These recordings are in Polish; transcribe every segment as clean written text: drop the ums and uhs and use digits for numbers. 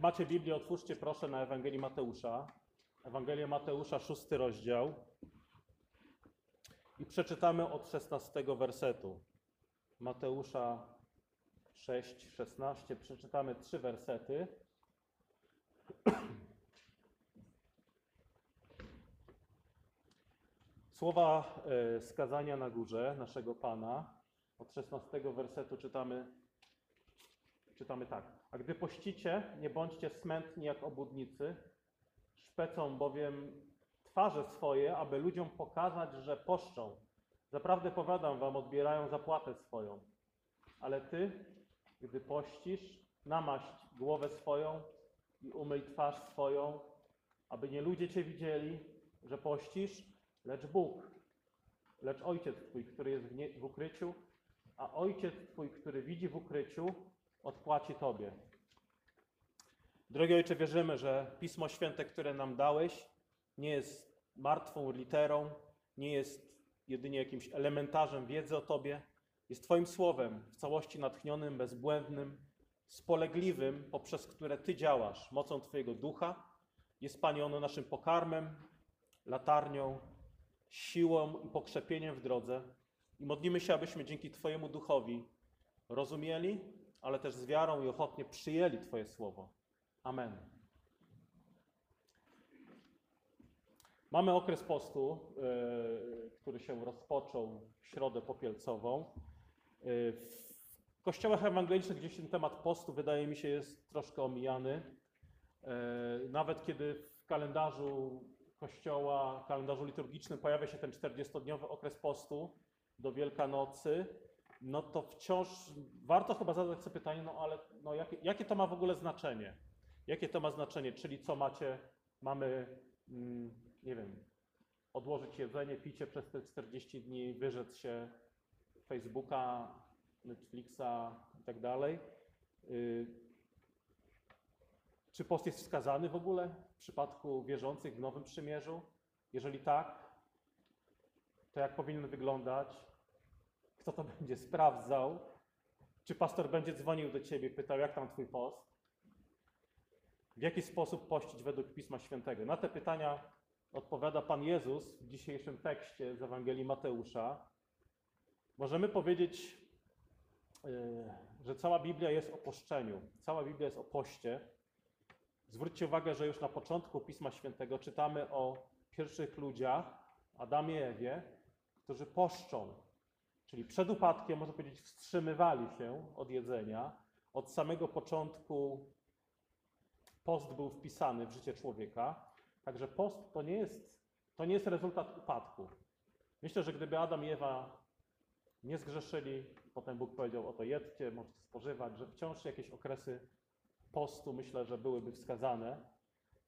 Jak macie Biblię, otwórzcie proszę na Ewangelii Mateusza. Ewangelia Mateusza, 6 rozdział. I przeczytamy od 16 wersetu. Mateusza 6, 16. Przeczytamy 3 wersety. Słowa skazania na górze naszego Pana. Od 16 wersetu czytamy tak. A gdy pościcie, nie bądźcie smętni jak obłudnicy, szpecą bowiem twarze swoje, aby ludziom pokazać, że poszczą. Zaprawdę powiadam wam, odbierają zapłatę swoją. Ale ty, gdy pościsz, namaść głowę swoją i umyj twarz swoją, aby nie ludzie cię widzieli, że pościsz, lecz Bóg, lecz Ojciec Twój, który jest w ukryciu, a Ojciec Twój, który widzi w ukryciu, odpłaci Tobie. Drogi Ojcze, wierzymy, że Pismo Święte, które nam dałeś, nie jest martwą literą, nie jest jedynie jakimś elementarzem wiedzy o Tobie, jest Twoim Słowem, w całości natchnionym, bezbłędnym, spolegliwym, poprzez które Ty działasz mocą Twojego Ducha. Jest, Panie, ono naszym pokarmem, latarnią, siłą i pokrzepieniem w drodze. I modlimy się, abyśmy dzięki Twojemu Duchowi rozumieli, ale też z wiarą i ochotnie przyjęli Twoje Słowo. Amen. Mamy okres postu, który się rozpoczął w środę popielcową. W kościołach ewangelicznych, gdzie ten temat postu, wydaje mi się, jest troszkę omijany. Nawet kiedy w kalendarzu Kościoła, kalendarzu liturgicznym pojawia się ten 40-dniowy okres postu do Wielkanocy, no to wciąż warto chyba zadać sobie pytanie, no ale no jakie to ma w ogóle znaczenie? Jakie to ma znaczenie? Czyli co nie wiem, odłożyć jedzenie, picie przez te 40 dni, wyrzec się Facebooka, Netflixa i tak dalej. Czy post jest wskazany w ogóle w przypadku wierzących w Nowym Przymierzu? Jeżeli tak, to jak powinien wyglądać? Kto to będzie sprawdzał? Czy pastor będzie dzwonił do ciebie, pytał, jak tam twój post? W jaki sposób pościć według Pisma Świętego? Na te pytania odpowiada Pan Jezus w dzisiejszym tekście z Ewangelii Mateusza. Możemy powiedzieć, że cała Biblia jest o poszczeniu, cała Biblia jest o poście. Zwróćcie uwagę, że już na początku Pisma Świętego czytamy o pierwszych ludziach, Adamie i Ewie, którzy poszczą. Czyli przed upadkiem, można powiedzieć, wstrzymywali się od jedzenia. Od samego początku post był wpisany w życie człowieka. Także post to nie jest rezultat upadku. Myślę, że gdyby Adam i Ewa nie zgrzeszyli, potem Bóg powiedział, oto jedzcie, możecie spożywać, że wciąż jakieś okresy postu, myślę, że byłyby wskazane.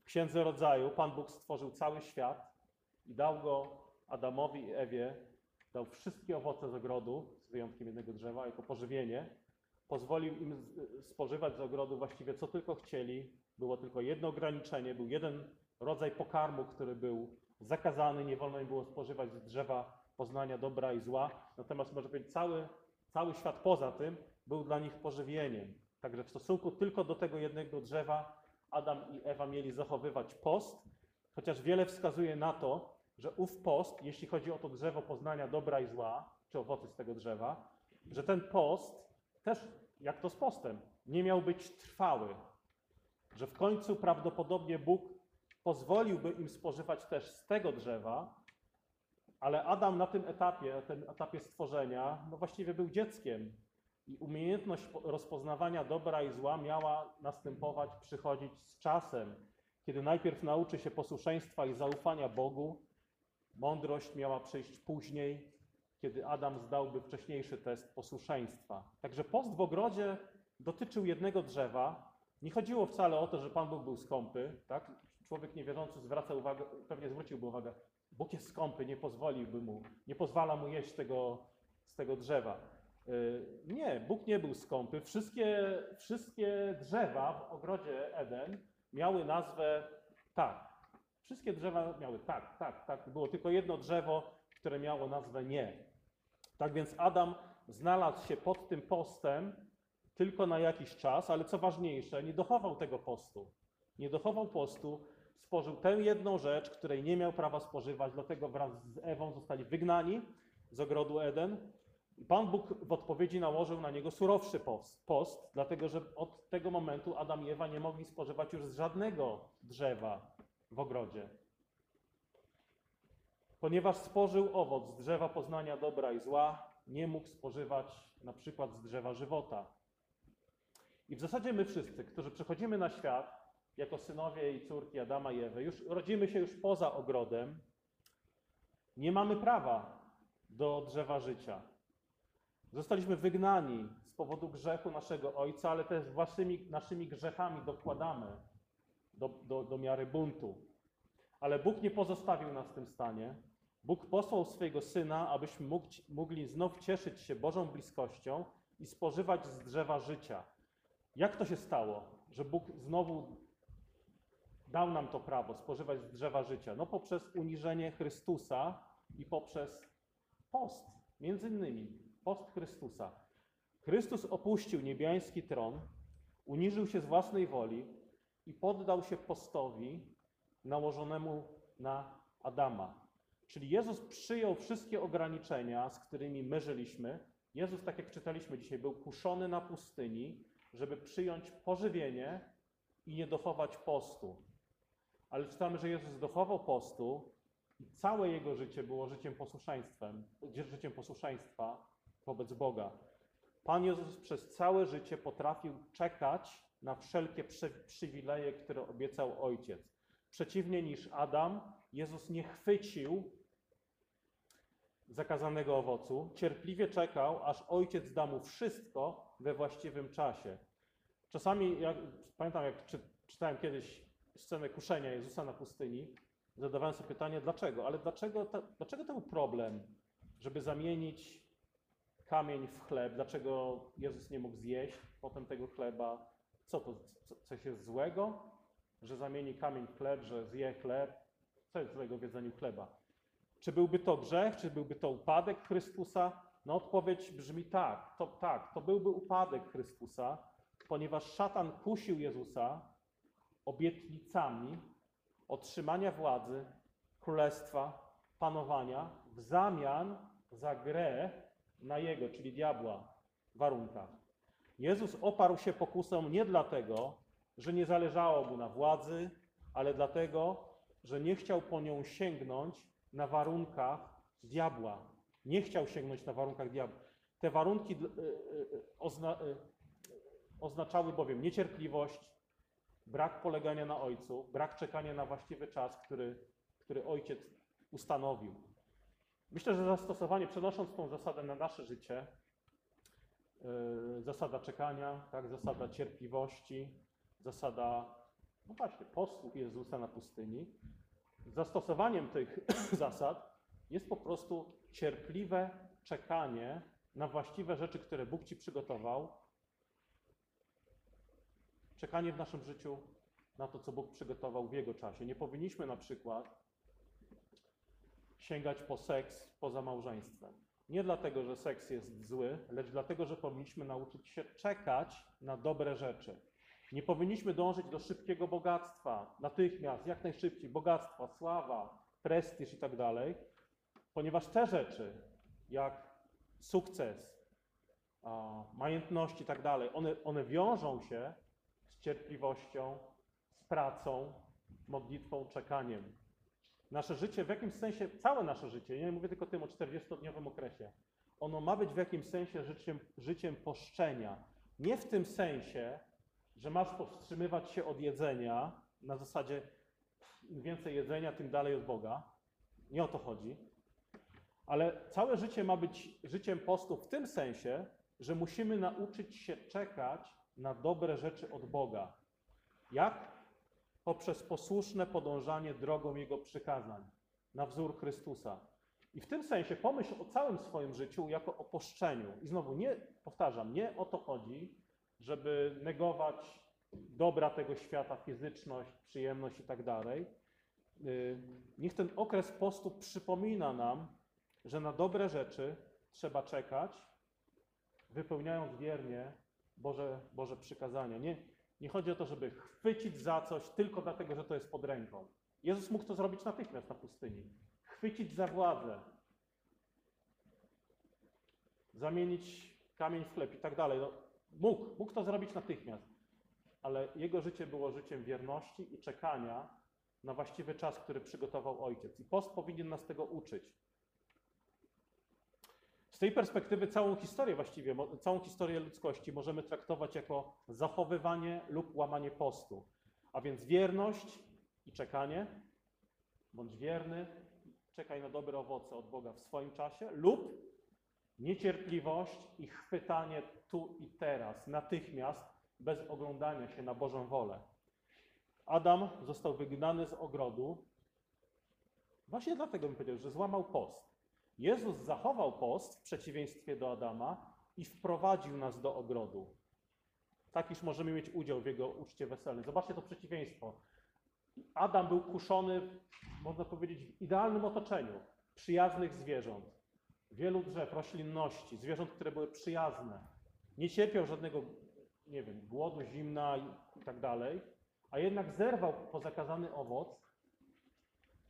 W Księdze Rodzaju Pan Bóg stworzył cały świat i dał go Adamowi i Ewie, dał wszystkie owoce z ogrodu, z wyjątkiem jednego drzewa, jako pożywienie. Pozwolił im spożywać z ogrodu właściwie co tylko chcieli. Było tylko jedno ograniczenie, był jeden rodzaj pokarmu, który był zakazany, nie wolno im było spożywać z drzewa poznania dobra i zła. Natomiast może powiedzieć, cały świat poza tym był dla nich pożywieniem. Także w stosunku tylko do tego jednego drzewa Adam i Ewa mieli zachowywać post, chociaż wiele wskazuje na to, że ów post, jeśli chodzi o to drzewo poznania dobra i zła, czy owoce z tego drzewa, że ten post też, jak to z postem, nie miał być trwały. Że w końcu prawdopodobnie Bóg pozwoliłby im spożywać też z tego drzewa, ale Adam na tym etapie stworzenia, no właściwie był dzieckiem. I umiejętność rozpoznawania dobra i zła miała następować, przychodzić z czasem. Kiedy najpierw nauczy się posłuszeństwa i zaufania Bogu, mądrość miała przyjść później, kiedy Adam zdałby wcześniejszy test posłuszeństwa. Także post w ogrodzie dotyczył jednego drzewa. Nie chodziło wcale o to, że Pan Bóg był skąpy. Tak? Człowiek niewierzący pewnie zwróciłby uwagę, Bóg jest skąpy, nie pozwala mu jeść z tego drzewa. Nie, Bóg nie był skąpy. Wszystkie drzewa w ogrodzie Eden miały nazwę tak. Wszystkie drzewa miały tak, tak, tak. Było tylko jedno drzewo, które miało nazwę nie. Tak więc Adam znalazł się pod tym postem tylko na jakiś czas, ale co ważniejsze, nie dochował tego postu. Nie dochował postu, spożył tę jedną rzecz, której nie miał prawa spożywać, dlatego wraz z Ewą zostali wygnani z ogrodu Eden. Pan Bóg w odpowiedzi nałożył na niego surowszy post, dlatego że od tego momentu Adam i Ewa nie mogli spożywać już z żadnego drzewa w ogrodzie. Ponieważ spożył owoc z drzewa poznania dobra i zła, nie mógł spożywać na przykład z drzewa żywota. I w zasadzie my wszyscy, którzy przychodzimy na świat jako synowie i córki Adama i Ewy, już rodzimy się już poza ogrodem, nie mamy prawa do drzewa życia. Zostaliśmy wygnani z powodu grzechu naszego ojca, ale też waszymi, naszymi grzechami dokładamy do miary buntu. Ale Bóg nie pozostawił nas w tym stanie. Bóg posłał swojego Syna, abyśmy mogli znów cieszyć się Bożą bliskością i spożywać z drzewa życia. Jak to się stało, że Bóg znowu dał nam to prawo spożywać z drzewa życia? No poprzez uniżenie Chrystusa i poprzez post, między innymi post Chrystusa. Chrystus opuścił niebiański tron, uniżył się z własnej woli i poddał się postowi nałożonemu na Adama. Czyli Jezus przyjął wszystkie ograniczenia, z którymi my żyliśmy. Jezus, tak jak czytaliśmy dzisiaj, był kuszony na pustyni, żeby przyjąć pożywienie i nie dochować postu. Ale czytamy, że Jezus dochował postu i całe jego życie było życiem posłuszeństwa wobec Boga. Pan Jezus przez całe życie potrafił czekać na wszelkie przywileje, które obiecał Ojciec. Przeciwnie niż Adam, Jezus nie chwycił zakazanego owocu, cierpliwie czekał, aż Ojciec da mu wszystko we właściwym czasie. Czasami, pamiętam jak czytałem kiedyś scenę kuszenia Jezusa na pustyni, zadawałem sobie pytanie, dlaczego? Ale dlaczego to był problem, żeby zamienić kamień w chleb? Dlaczego Jezus nie mógł zjeść potem tego chleba? Co to? Coś jest złego? Że zamieni kamień w chleb, że zje chleb? Co jest złego w jedzeniu chleba? Czy byłby to grzech? Czy byłby to upadek Chrystusa? No odpowiedź brzmi tak, to byłby upadek Chrystusa, ponieważ szatan kusił Jezusa obietnicami otrzymania władzy, królestwa, panowania w zamian za grę na jego, czyli diabła, warunkach. Jezus oparł się pokusom nie dlatego, że nie zależało mu na władzy, ale dlatego, że nie chciał po nią sięgnąć na warunkach diabła. Nie chciał sięgnąć na warunkach diabła. Te warunki oznaczały bowiem niecierpliwość, brak polegania na Ojcu, brak czekania na właściwy czas, który Ojciec ustanowił. Myślę, że zastosowanie, przenosząc tą zasadę na nasze życie, zasada czekania, tak, zasada cierpliwości, zasada, no właśnie, posług Jezusa na pustyni, zastosowaniem tych zasad jest po prostu cierpliwe czekanie na właściwe rzeczy, które Bóg ci przygotował. Czekanie w naszym życiu na to, co Bóg przygotował w Jego czasie. Nie powinniśmy na przykład sięgać po seks poza małżeństwem. Nie dlatego, że seks jest zły, lecz dlatego, że powinniśmy nauczyć się czekać na dobre rzeczy. Nie powinniśmy dążyć do szybkiego bogactwa, natychmiast, jak najszybciej, bogactwa, sława, prestiż i tak dalej, ponieważ te rzeczy, jak sukces, majętność i tak dalej, one wiążą się z cierpliwością, z pracą, modlitwą, czekaniem. Nasze życie w jakimś sensie, całe nasze życie, nie mówię tylko tym o 40-dniowym okresie, ono ma być w jakimś sensie życiem poszczenia. Nie w tym sensie, że masz powstrzymywać się od jedzenia na zasadzie im więcej jedzenia, tym dalej od Boga. Nie o to chodzi. Ale całe życie ma być życiem postu w tym sensie, że musimy nauczyć się czekać na dobre rzeczy od Boga. Jak? Poprzez posłuszne podążanie drogą Jego przykazań, na wzór Chrystusa. I w tym sensie pomyśl o całym swoim życiu jako o poszczeniu. I znowu, nie o to chodzi, żeby negować dobra tego świata, fizyczność, przyjemność i tak dalej. Niech ten okres postu przypomina nam, że na dobre rzeczy trzeba czekać, wypełniając wiernie Boże przykazania. Nie chodzi o to, żeby chwycić za coś tylko dlatego, że to jest pod ręką. Jezus mógł to zrobić natychmiast na pustyni. Chwycić za władzę. Zamienić kamień w chleb i tak dalej. No, mógł to zrobić natychmiast. Ale jego życie było życiem wierności i czekania na właściwy czas, który przygotował Ojciec. I post powinien nas tego uczyć. Z tej perspektywy całą historię ludzkości możemy traktować jako zachowywanie lub łamanie postu. A więc wierność i czekanie, bądź wierny, czekaj na dobre owoce od Boga w swoim czasie, lub niecierpliwość i chwytanie tu i teraz, natychmiast, bez oglądania się na Bożą wolę. Adam został wygnany z ogrodu. Właśnie dlatego bym powiedział, że złamał post. Jezus zachował post w przeciwieństwie do Adama i wprowadził nas do ogrodu. Tak, iż możemy mieć udział w jego uczcie weselnym. Zobaczcie to przeciwieństwo. Adam był kuszony, można powiedzieć, w idealnym otoczeniu przyjaznych zwierząt. Wielu drzew, roślinności, zwierząt, które były przyjazne. Nie cierpiał żadnego, głodu, zimna i tak dalej. A jednak zerwał pozakazany owoc.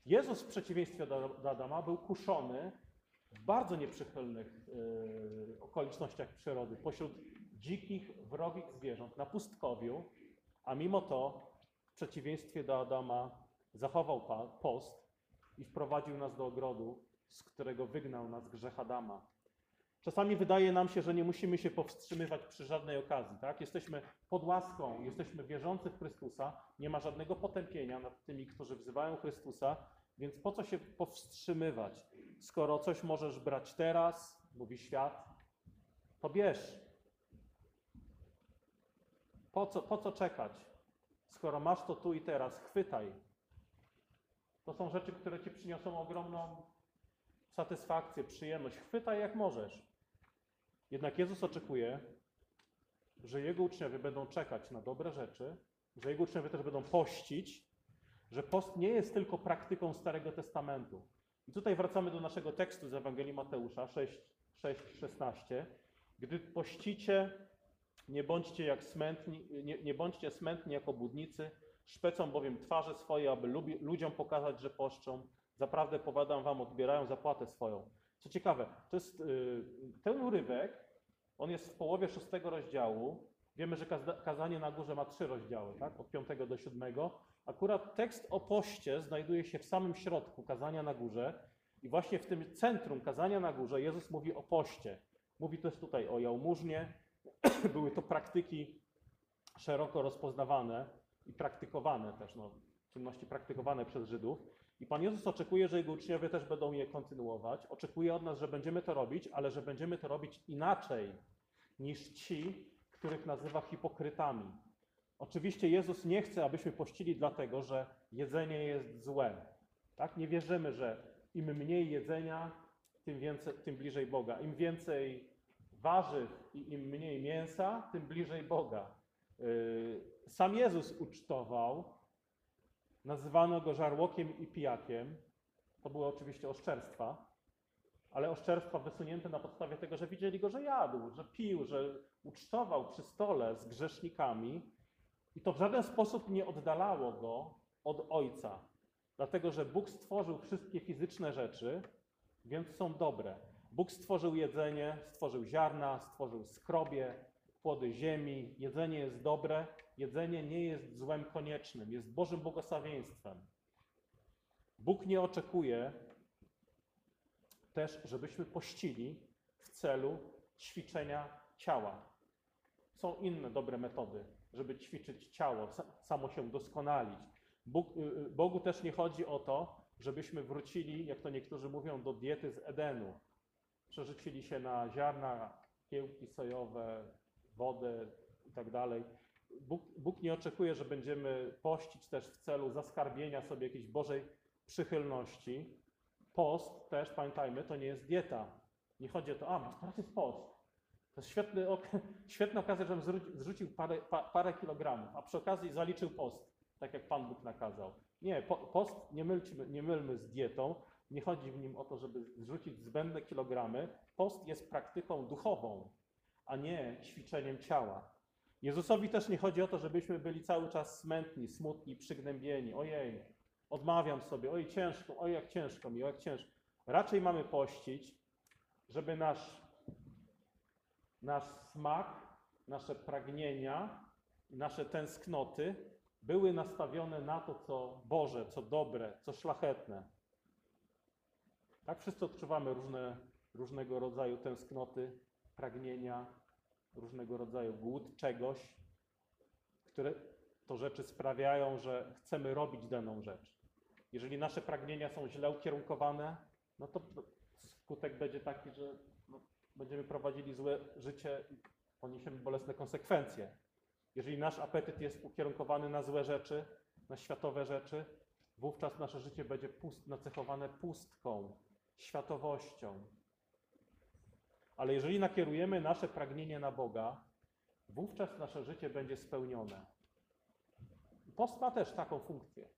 Jezus w przeciwieństwie do Adama był kuszony w bardzo nieprzychylnych okolicznościach przyrody, pośród dzikich, wrogich zwierząt na pustkowiu, a mimo to w przeciwieństwie do Adama zachował post i wprowadził nas do ogrodu, z którego wygnał nas grzech Adama. Czasami wydaje nam się, że nie musimy się powstrzymywać przy żadnej okazji. Tak? Jesteśmy pod łaską, jesteśmy wierzący w Chrystusa, nie ma żadnego potępienia nad tymi, którzy wzywają Chrystusa, więc po co się powstrzymywać? Skoro coś możesz brać teraz, mówi świat, to bierz. Po co czekać? Skoro masz to tu i teraz, chwytaj. To są rzeczy, które ci przyniosą ogromną satysfakcję, przyjemność. Chwytaj jak możesz. Jednak Jezus oczekuje, że Jego uczniowie będą czekać na dobre rzeczy, że Jego uczniowie też będą pościć, że post nie jest tylko praktyką Starego Testamentu. I tutaj wracamy do naszego tekstu z Ewangelii Mateusza 6:16. Gdy pościcie, nie bądźcie smętni jak obłudnicy, szpecą bowiem twarze swoje, aby ludziom pokazać, że poszczą. Zaprawdę powiadam wam, odbierają zapłatę swoją. Co ciekawe, to jest ten urywek, on jest w połowie 6 rozdziału. Wiemy, że kazanie na górze ma 3 rozdziały, tak? Od 5 do 7. Akurat tekst o poście znajduje się w samym środku kazania na górze i właśnie w tym centrum kazania na górze Jezus mówi o poście. Mówi też tutaj o jałmużnie. Były to praktyki szeroko rozpoznawane i praktykowane też, w ciemności praktykowane przez Żydów. I Pan Jezus oczekuje, że Jego uczniowie też będą je kontynuować. Oczekuje od nas, że będziemy to robić, ale że będziemy to robić inaczej niż ci, których nazywa hipokrytami. Oczywiście Jezus nie chce, abyśmy pościli dlatego, że jedzenie jest złe. Tak? Nie wierzymy, że im mniej jedzenia, tym bliżej Boga. Im więcej warzyw i im mniej mięsa, tym bliżej Boga. Sam Jezus ucztował, nazywano go żarłokiem i pijakiem. To były oczywiście oszczerstwa, ale oszczerstwa wysunięte na podstawie tego, że widzieli go, że jadł, że pił, że ucztował przy stole z grzesznikami. I to w żaden sposób nie oddalało go od Ojca, dlatego że Bóg stworzył wszystkie fizyczne rzeczy, więc są dobre. Bóg stworzył jedzenie, stworzył ziarna, stworzył skrobie, płody ziemi. Jedzenie jest dobre, jedzenie nie jest złem koniecznym, jest Bożym błogosławieństwem. Bóg nie oczekuje też, żebyśmy pościli w celu ćwiczenia ciała. Są inne dobre metody, żeby ćwiczyć ciało, samo się doskonalić. Bogu też nie chodzi o to, żebyśmy wrócili, jak to niektórzy mówią, do diety z Edenu. Przerzucili się na ziarna, kiełki sojowe, wodę i tak dalej. Bóg nie oczekuje, że będziemy pościć też w celu zaskarbienia sobie jakiejś Bożej przychylności. Post też, pamiętajmy, to nie jest dieta. Nie chodzi o to, teraz jest post. To jest świetna okazja, żebym zrzucił parę kilogramów, a przy okazji zaliczył post, tak jak Pan Bóg nakazał. Nie, post nie mylmy z dietą. Nie chodzi w nim o to, żeby zrzucić zbędne kilogramy. Post jest praktyką duchową, a nie ćwiczeniem ciała. Jezusowi też nie chodzi o to, żebyśmy byli cały czas smętni, smutni, przygnębieni. Ojej, odmawiam sobie, oj ciężko, oj jak ciężko mi, oj jak ciężko. Raczej mamy pościć, żeby nasz smak, nasze pragnienia, nasze tęsknoty były nastawione na to, co Boże, co dobre, co szlachetne. Tak wszyscy odczuwamy różnego rodzaju tęsknoty, pragnienia, różnego rodzaju głód, czegoś, które to rzeczy sprawiają, że chcemy robić daną rzecz. Jeżeli nasze pragnienia są źle ukierunkowane, no to skutek będzie taki, że będziemy prowadzili złe życie i poniesiemy bolesne konsekwencje. Jeżeli nasz apetyt jest ukierunkowany na złe rzeczy, na światowe rzeczy, wówczas nasze życie będzie nacechowane pustką, światowością. Ale jeżeli nakierujemy nasze pragnienie na Boga, wówczas nasze życie będzie spełnione. Post ma też taką funkcję.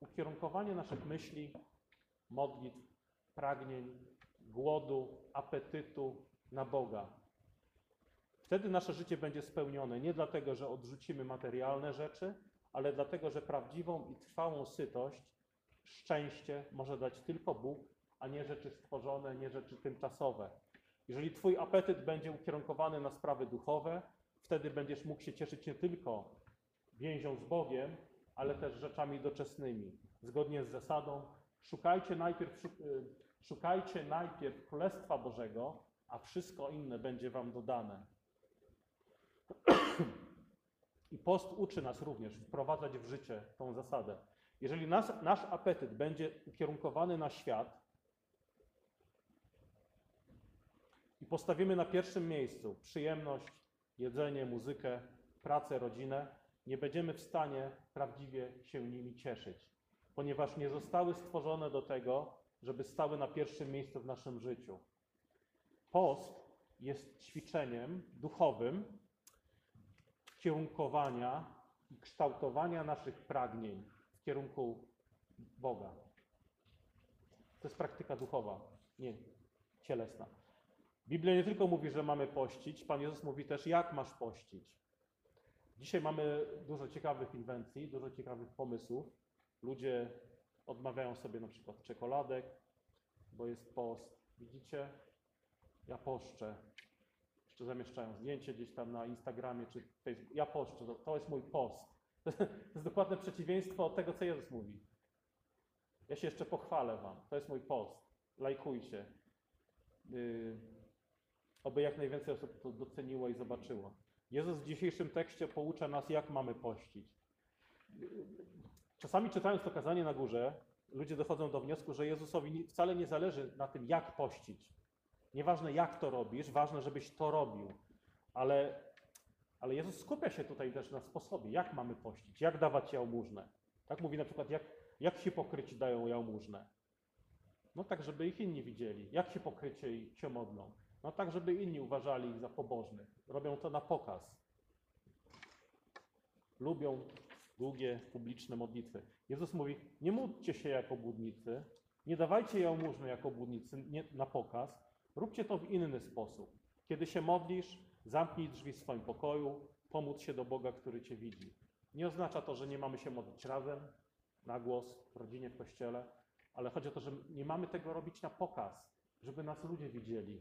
Ukierunkowanie naszych myśli, modlitw, pragnień, głodu, apetytu na Boga. Wtedy nasze życie będzie spełnione nie dlatego, że odrzucimy materialne rzeczy, ale dlatego, że prawdziwą i trwałą sytość, szczęście może dać tylko Bóg, a nie rzeczy stworzone, nie rzeczy tymczasowe. Jeżeli twój apetyt będzie ukierunkowany na sprawy duchowe, wtedy będziesz mógł się cieszyć nie tylko więzią z Bogiem, ale też rzeczami doczesnymi. Zgodnie z zasadą szukajcie najpierw Królestwa Bożego, a wszystko inne będzie wam dodane. I post uczy nas również wprowadzać w życie tą zasadę. Jeżeli nasz apetyt będzie ukierunkowany na świat i postawimy na pierwszym miejscu przyjemność, jedzenie, muzykę, pracę, rodzinę, nie będziemy w stanie prawdziwie się nimi cieszyć, ponieważ nie zostały stworzone do tego, żeby stały na pierwszym miejscu w naszym życiu. Post jest ćwiczeniem duchowym, kierunkowania i kształtowania naszych pragnień w kierunku Boga. To jest praktyka duchowa, nie cielesna. Biblia nie tylko mówi, że mamy pościć, Pan Jezus mówi też, jak masz pościć. Dzisiaj mamy dużo ciekawych inwencji, dużo ciekawych pomysłów. Ludzie odmawiają sobie na przykład czekoladek, bo jest post. Widzicie? Ja poszczę. Jeszcze zamieszczają zdjęcie gdzieś tam na Instagramie czy Facebooku. Ja poszczę, to jest mój post. To jest dokładne przeciwieństwo od tego, co Jezus mówi. Ja się jeszcze pochwalę wam, to jest mój post. Lajkujcie. Oby jak najwięcej osób to doceniło i zobaczyło. Jezus w dzisiejszym tekście poucza nas, jak mamy pościć. Czasami czytając to kazanie na górze, ludzie dochodzą do wniosku, że Jezusowi wcale nie zależy na tym, jak pościć. Nieważne jak to robisz, ważne, żebyś to robił. Ale Jezus skupia się tutaj też na sposobie, jak mamy pościć, jak dawać jałmużnę. Tak mówi na przykład, jak hipokryci dają jałmużnę. No tak, żeby ich inni widzieli. Jak hipokryci się modlą. No tak, żeby inni uważali ich za pobożnych. Robią to na pokaz. Lubią długie, publiczne modlitwy. Jezus mówi, nie módlcie się jak obłudnicy, nie dawajcie jałmużny jak obłudnicy na pokaz, róbcie to w inny sposób. Kiedy się modlisz, zamknij drzwi w swoim pokoju, pomódl się do Boga, który cię widzi. Nie oznacza to, że nie mamy się modlić razem, na głos, w rodzinie, w kościele, ale chodzi o to, że nie mamy tego robić na pokaz, żeby nas ludzie widzieli.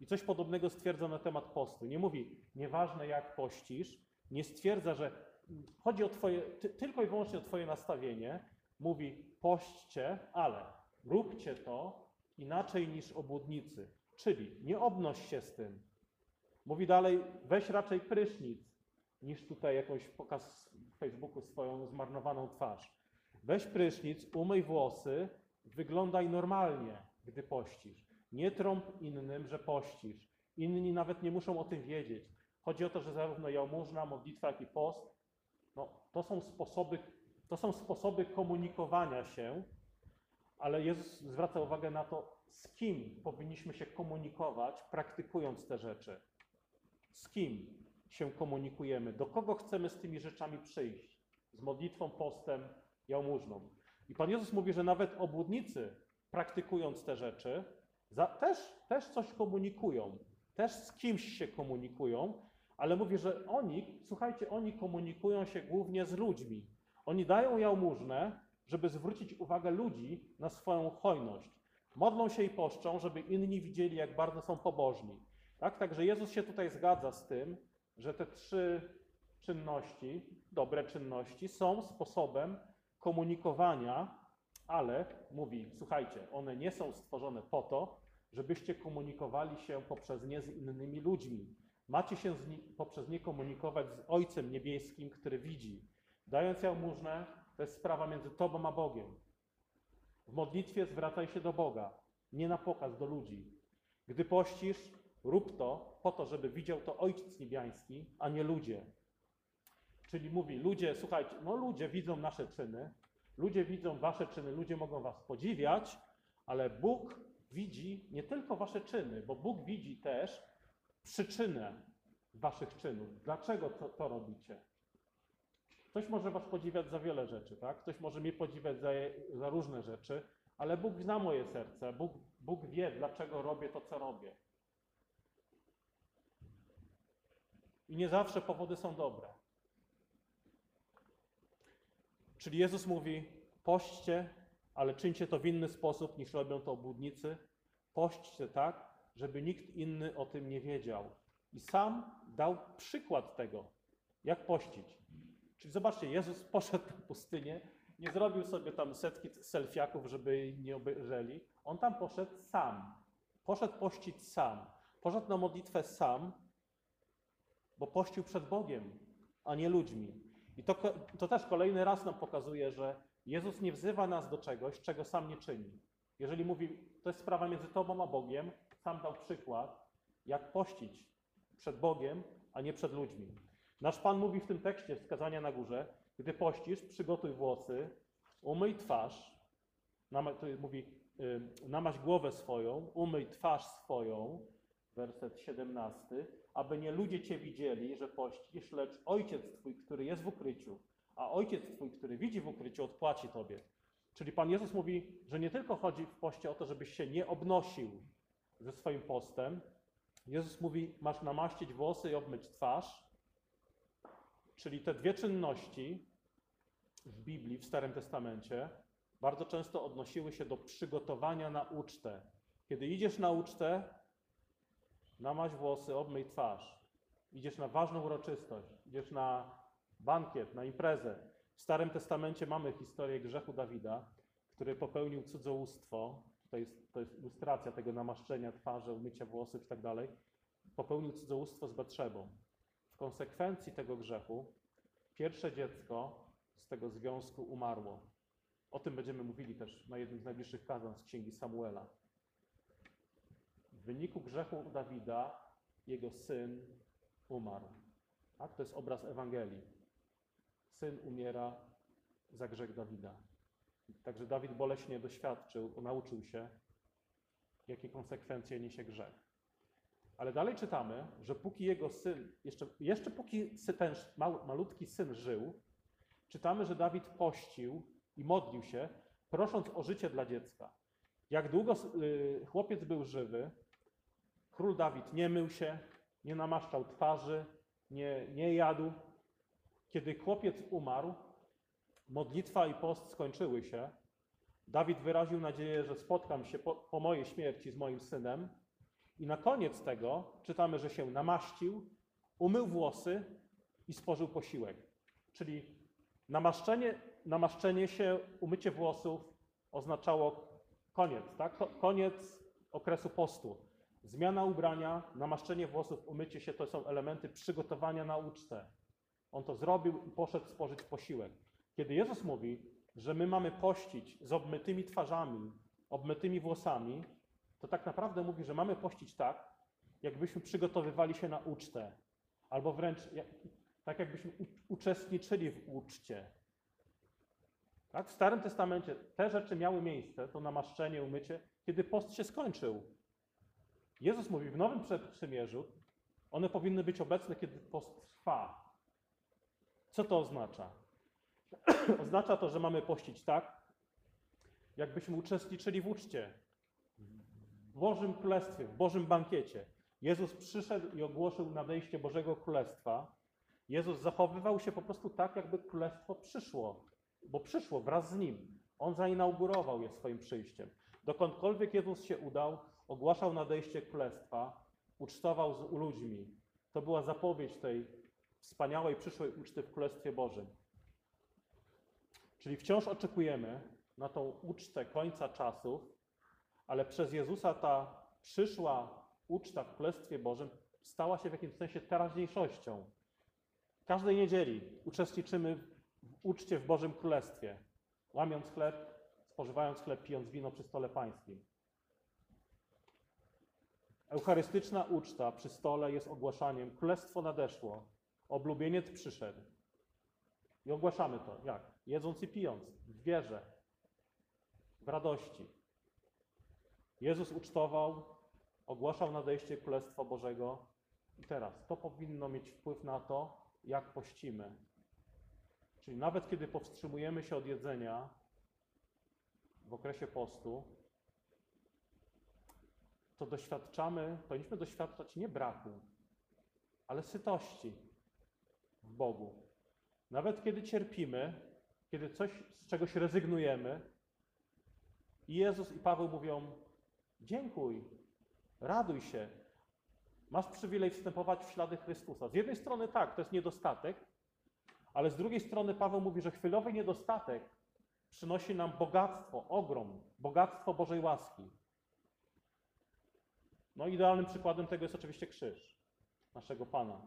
I coś podobnego stwierdza na temat postu. Nie mówi, nieważne jak pościsz, nie stwierdza, że chodzi o tylko i wyłącznie o twoje nastawienie. Mówi, pośćcie, ale róbcie to inaczej niż obłudnicy, czyli nie obnoś się z tym. Mówi dalej, weź raczej prysznic, niż tutaj jakąś pokaz w Facebooku swoją zmarnowaną twarz. Weź prysznic, umyj włosy, wyglądaj normalnie, gdy pościsz. Nie trąb innym, że pościsz. Inni nawet nie muszą o tym wiedzieć. Chodzi o to, że zarówno jałmużna, modlitwa, jak i post, to są sposoby komunikowania się, ale Jezus zwraca uwagę na to, z kim powinniśmy się komunikować, praktykując te rzeczy. Z kim się komunikujemy, do kogo chcemy z tymi rzeczami przyjść, z modlitwą, postem, jałmużną. I Pan Jezus mówi, że nawet obłudnicy, praktykując te rzeczy, też coś komunikują, też z kimś się komunikują, Ale mówi, że oni, słuchajcie, oni komunikują się głównie z ludźmi. Oni dają jałmużnę, żeby zwrócić uwagę ludzi na swoją hojność. Modlą się i poszczą, żeby inni widzieli, jak bardzo są pobożni. Tak? Także Jezus się tutaj zgadza z tym, że te trzy czynności, dobre czynności, są sposobem komunikowania, ale mówi, słuchajcie, one nie są stworzone po to, żebyście komunikowali się poprzez nie z innymi ludźmi. Macie się poprzez nie komunikować z Ojcem Niebieskim, który widzi. Dając jałmużnę, to jest sprawa między Tobą a Bogiem. W modlitwie zwracaj się do Boga, nie na pokaz do ludzi. Gdy pościsz, rób to po to, żeby widział to Ojciec Niebiański, a nie ludzie. Czyli mówi, ludzie, słuchajcie, no ludzie widzą nasze czyny, ludzie widzą wasze czyny, ludzie mogą was podziwiać, ale Bóg widzi nie tylko wasze czyny, bo Bóg widzi też przyczynę waszych czynów. Dlaczego to robicie? Ktoś może was podziwiać za wiele rzeczy, tak? Ktoś może mnie podziwiać za różne rzeczy, ale Bóg zna moje serce. Bóg wie, dlaczego robię to, co robię. I nie zawsze powody są dobre. Czyli Jezus mówi, pośćcie, ale czyńcie to w inny sposób, niż robią to obłudnicy. Pośćcie tak, żeby nikt inny o tym nie wiedział. I sam dał przykład tego, jak pościć. Czyli zobaczcie, Jezus poszedł na pustynię, nie zrobił sobie tam setki selfiaków, żeby nie obejrzeli. On tam poszedł sam. Poszedł pościć sam. Poszedł na modlitwę sam, bo pościł przed Bogiem, a nie ludźmi. I to też kolejny raz nam pokazuje, że Jezus nie wzywa nas do czegoś, czego sam nie czyni. Jeżeli mówi, to jest sprawa między Tobą a Bogiem, sam dał przykład, jak pościć przed Bogiem, a nie przed ludźmi. Nasz Pan mówi w tym tekście wskazania na górze, gdy pościsz, przygotuj włosy, umyj twarz, namaź głowę swoją, umyj twarz swoją, werset 17, aby nie ludzie Cię widzieli, że pościsz, lecz Ojciec Twój, który jest w ukryciu, a Ojciec Twój, który widzi w ukryciu, odpłaci Tobie. Czyli Pan Jezus mówi, że nie tylko chodzi w poście o to, żebyś się nie obnosił ze swoim postem. Jezus mówi, masz namaścić włosy i obmyć twarz. Czyli te dwie czynności w Biblii, w Starym Testamencie, bardzo często odnosiły się do przygotowania na ucztę. Kiedy idziesz na ucztę, namaź włosy, obmyj twarz. Idziesz na ważną uroczystość, idziesz na bankiet, na imprezę. W Starym Testamencie mamy historię grzechu Dawida, który popełnił cudzołóstwo. To jest ilustracja tego namaszczenia twarzy, umycia włosów i tak dalej. Popełnił cudzołóstwo z Batszebą. W konsekwencji tego grzechu pierwsze dziecko z tego związku umarło. O tym będziemy mówili też na jednym z najbliższych kazań z Księgi Samuela. W wyniku grzechu Dawida jego syn umarł. Tak? To jest obraz Ewangelii. Syn umiera za grzech Dawida. Także Dawid boleśnie doświadczył, nauczył się, jakie konsekwencje niesie grzech. Ale dalej czytamy, że póki jego syn, jeszcze póki ten malutki syn żył, czytamy, że Dawid pościł i modlił się, prosząc o życie dla dziecka. Jak długo chłopiec był żywy, król Dawid nie mył się, nie namaszczał twarzy, nie jadł. Kiedy chłopiec umarł, modlitwa i post skończyły się. Dawid wyraził nadzieję, że spotkam się po mojej śmierci z moim synem. I na koniec tego czytamy, że się namaścił, umył włosy i spożył posiłek. Czyli namaszczenie się, umycie włosów oznaczało koniec, tak? Koniec okresu postu. Zmiana ubrania, namaszczenie włosów, umycie się to są elementy przygotowania na ucztę. On to zrobił i poszedł spożyć posiłek. Kiedy Jezus mówi, że my mamy pościć z obmytymi twarzami, obmytymi włosami, to tak naprawdę mówi, że mamy pościć tak, jakbyśmy przygotowywali się na ucztę. Albo wręcz tak, jakbyśmy uczestniczyli w uczcie. Tak? W Starym Testamencie te rzeczy miały miejsce, to namaszczenie, umycie, kiedy post się skończył. Jezus mówi, w Nowym Przymierzu one powinny być obecne, kiedy post trwa. Co to oznacza? Oznacza to, że mamy pościć tak, jakbyśmy uczestniczyli w uczcie. W Bożym Królestwie, w Bożym bankiecie. Jezus przyszedł i ogłosił nadejście Bożego Królestwa. Jezus zachowywał się po prostu tak, jakby Królestwo przyszło, bo przyszło wraz z Nim. On zainaugurował je swoim przyjściem. Dokądkolwiek Jezus się udał, ogłaszał nadejście Królestwa, ucztował z ludźmi. To była zapowiedź tej wspaniałej przyszłej uczty w Królestwie Bożym. Czyli wciąż oczekujemy na tą ucztę końca czasów, ale przez Jezusa ta przyszła uczta w Królestwie Bożym stała się w jakimś sensie teraźniejszością. Każdej niedzieli uczestniczymy w uczcie w Bożym Królestwie, łamiąc chleb, spożywając chleb, pijąc wino przy stole pańskim. Eucharystyczna uczta przy stole jest ogłaszaniem: Królestwo nadeszło, oblubieniec przyszedł. I ogłaszamy to, jak? Jedząc i pijąc, w wierze, w radości. Jezus ucztował, ogłaszał nadejście Królestwa Bożego. I teraz to powinno mieć wpływ na to, jak pościmy. Czyli nawet kiedy powstrzymujemy się od jedzenia w okresie postu, to doświadczamy, powinniśmy doświadczać nie braku, ale sytości w Bogu. Nawet kiedy cierpimy, kiedy z czegoś rezygnujemy, i Jezus i Paweł mówią: dziękuj, raduj się, masz przywilej wstępować w ślady Chrystusa. Z jednej strony tak, to jest niedostatek, ale z drugiej strony Paweł mówi, że chwilowy niedostatek przynosi nam bogactwo, ogrom, bogactwo Bożej łaski. No idealnym przykładem tego jest oczywiście krzyż naszego Pana.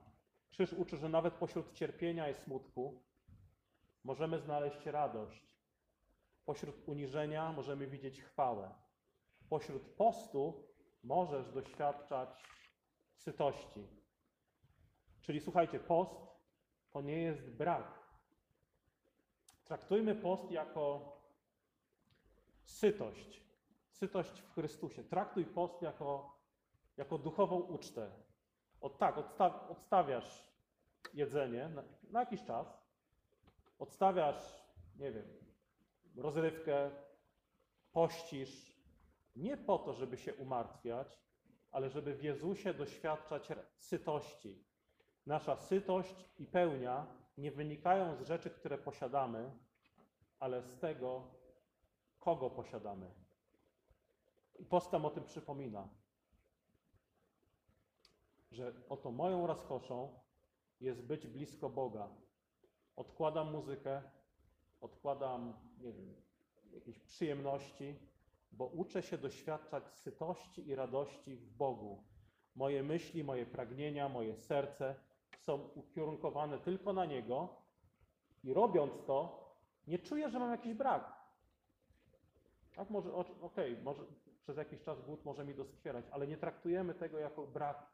Krzyż uczy, że nawet pośród cierpienia i smutku możemy znaleźć radość. Pośród uniżenia możemy widzieć chwałę. Pośród postu możesz doświadczać sytości. Czyli słuchajcie, post to nie jest brak. Traktujmy post jako sytość. Sytość w Chrystusie. Traktuj post jako duchową ucztę. Odstawiasz jedzenie na jakiś czas, odstawiasz, nie wiem, rozrywkę, pościsz, nie po to, żeby się umartwiać, ale żeby w Jezusie doświadczać sytości. Nasza sytość i pełnia nie wynikają z rzeczy, które posiadamy, ale z tego, kogo posiadamy. I post nam o tym przypomina, że oto moją rozkoszą jest być blisko Boga. Odkładam muzykę, odkładam, nie wiem, jakieś przyjemności, bo uczę się doświadczać sytości i radości w Bogu. Moje myśli, moje pragnienia, moje serce są ukierunkowane tylko na Niego i robiąc to, nie czuję, że mam jakiś brak. Tak, może, może przez jakiś czas głód może mi doskwierać, ale nie traktujemy tego jako brak.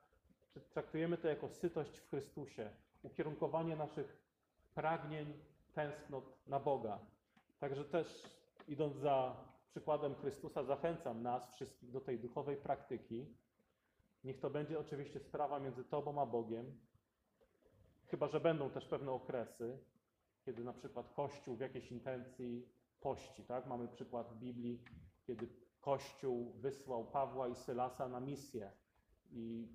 Traktujemy to jako sytość w Chrystusie, ukierunkowanie naszych pragnień, tęsknot na Boga. Także też, idąc za przykładem Chrystusa, zachęcam nas wszystkich do tej duchowej praktyki. Niech to będzie oczywiście sprawa między Tobą a Bogiem, chyba że będą też pewne okresy, kiedy na przykład Kościół w jakiejś intencji pości. Tak? Mamy przykład w Biblii, kiedy Kościół wysłał Pawła i Sylasa na misję i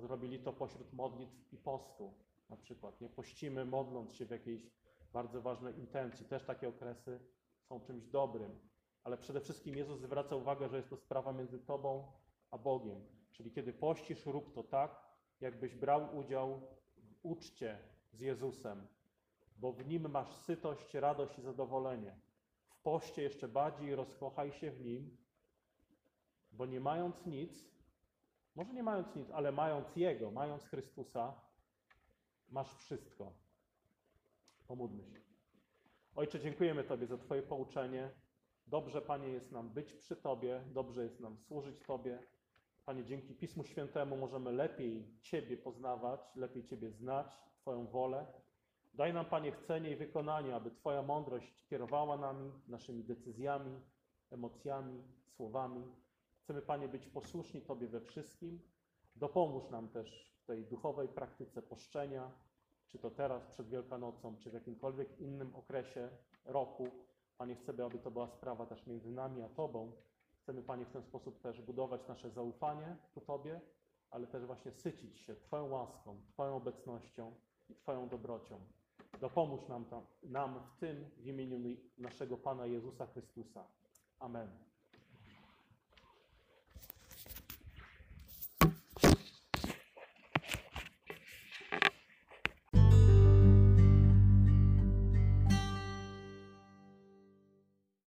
zrobili to pośród modlitw i postu. Na przykład nie pościmy, modląc się w jakiejś bardzo ważnej intencji. Też takie okresy są czymś dobrym. Ale przede wszystkim Jezus zwraca uwagę, że jest to sprawa między Tobą a Bogiem. Czyli kiedy pościsz, rób to tak, jakbyś brał udział w uczcie z Jezusem. Bo w Nim masz sytość, radość i zadowolenie. W poście jeszcze bardziej rozkochaj się w Nim, bo nie mając nic, może nie mając nic, ale mając Jego, mając Chrystusa, masz wszystko. Pomódlmy się. Ojcze, dziękujemy Tobie za Twoje pouczenie. Dobrze, Panie, jest nam być przy Tobie, dobrze jest nam służyć Tobie. Panie, dzięki Pismu Świętemu możemy lepiej Ciebie poznawać, lepiej Ciebie znać, Twoją wolę. Daj nam, Panie, chcenie i wykonanie, aby Twoja mądrość kierowała nami, naszymi decyzjami, emocjami, słowami. Chcemy, Panie, być posłuszni Tobie we wszystkim. Dopomóż nam też w tej duchowej praktyce poszczenia, czy to teraz przed Wielkanocą, czy w jakimkolwiek innym okresie roku. Panie, chcemy, aby to była sprawa też między nami a Tobą. Chcemy, Panie, w ten sposób też budować nasze zaufanie ku Tobie, ale też właśnie sycić się Twoją łaską, Twoją obecnością i Twoją dobrocią. Dopomóż nam w tym w imieniu naszego Pana Jezusa Chrystusa. Amen.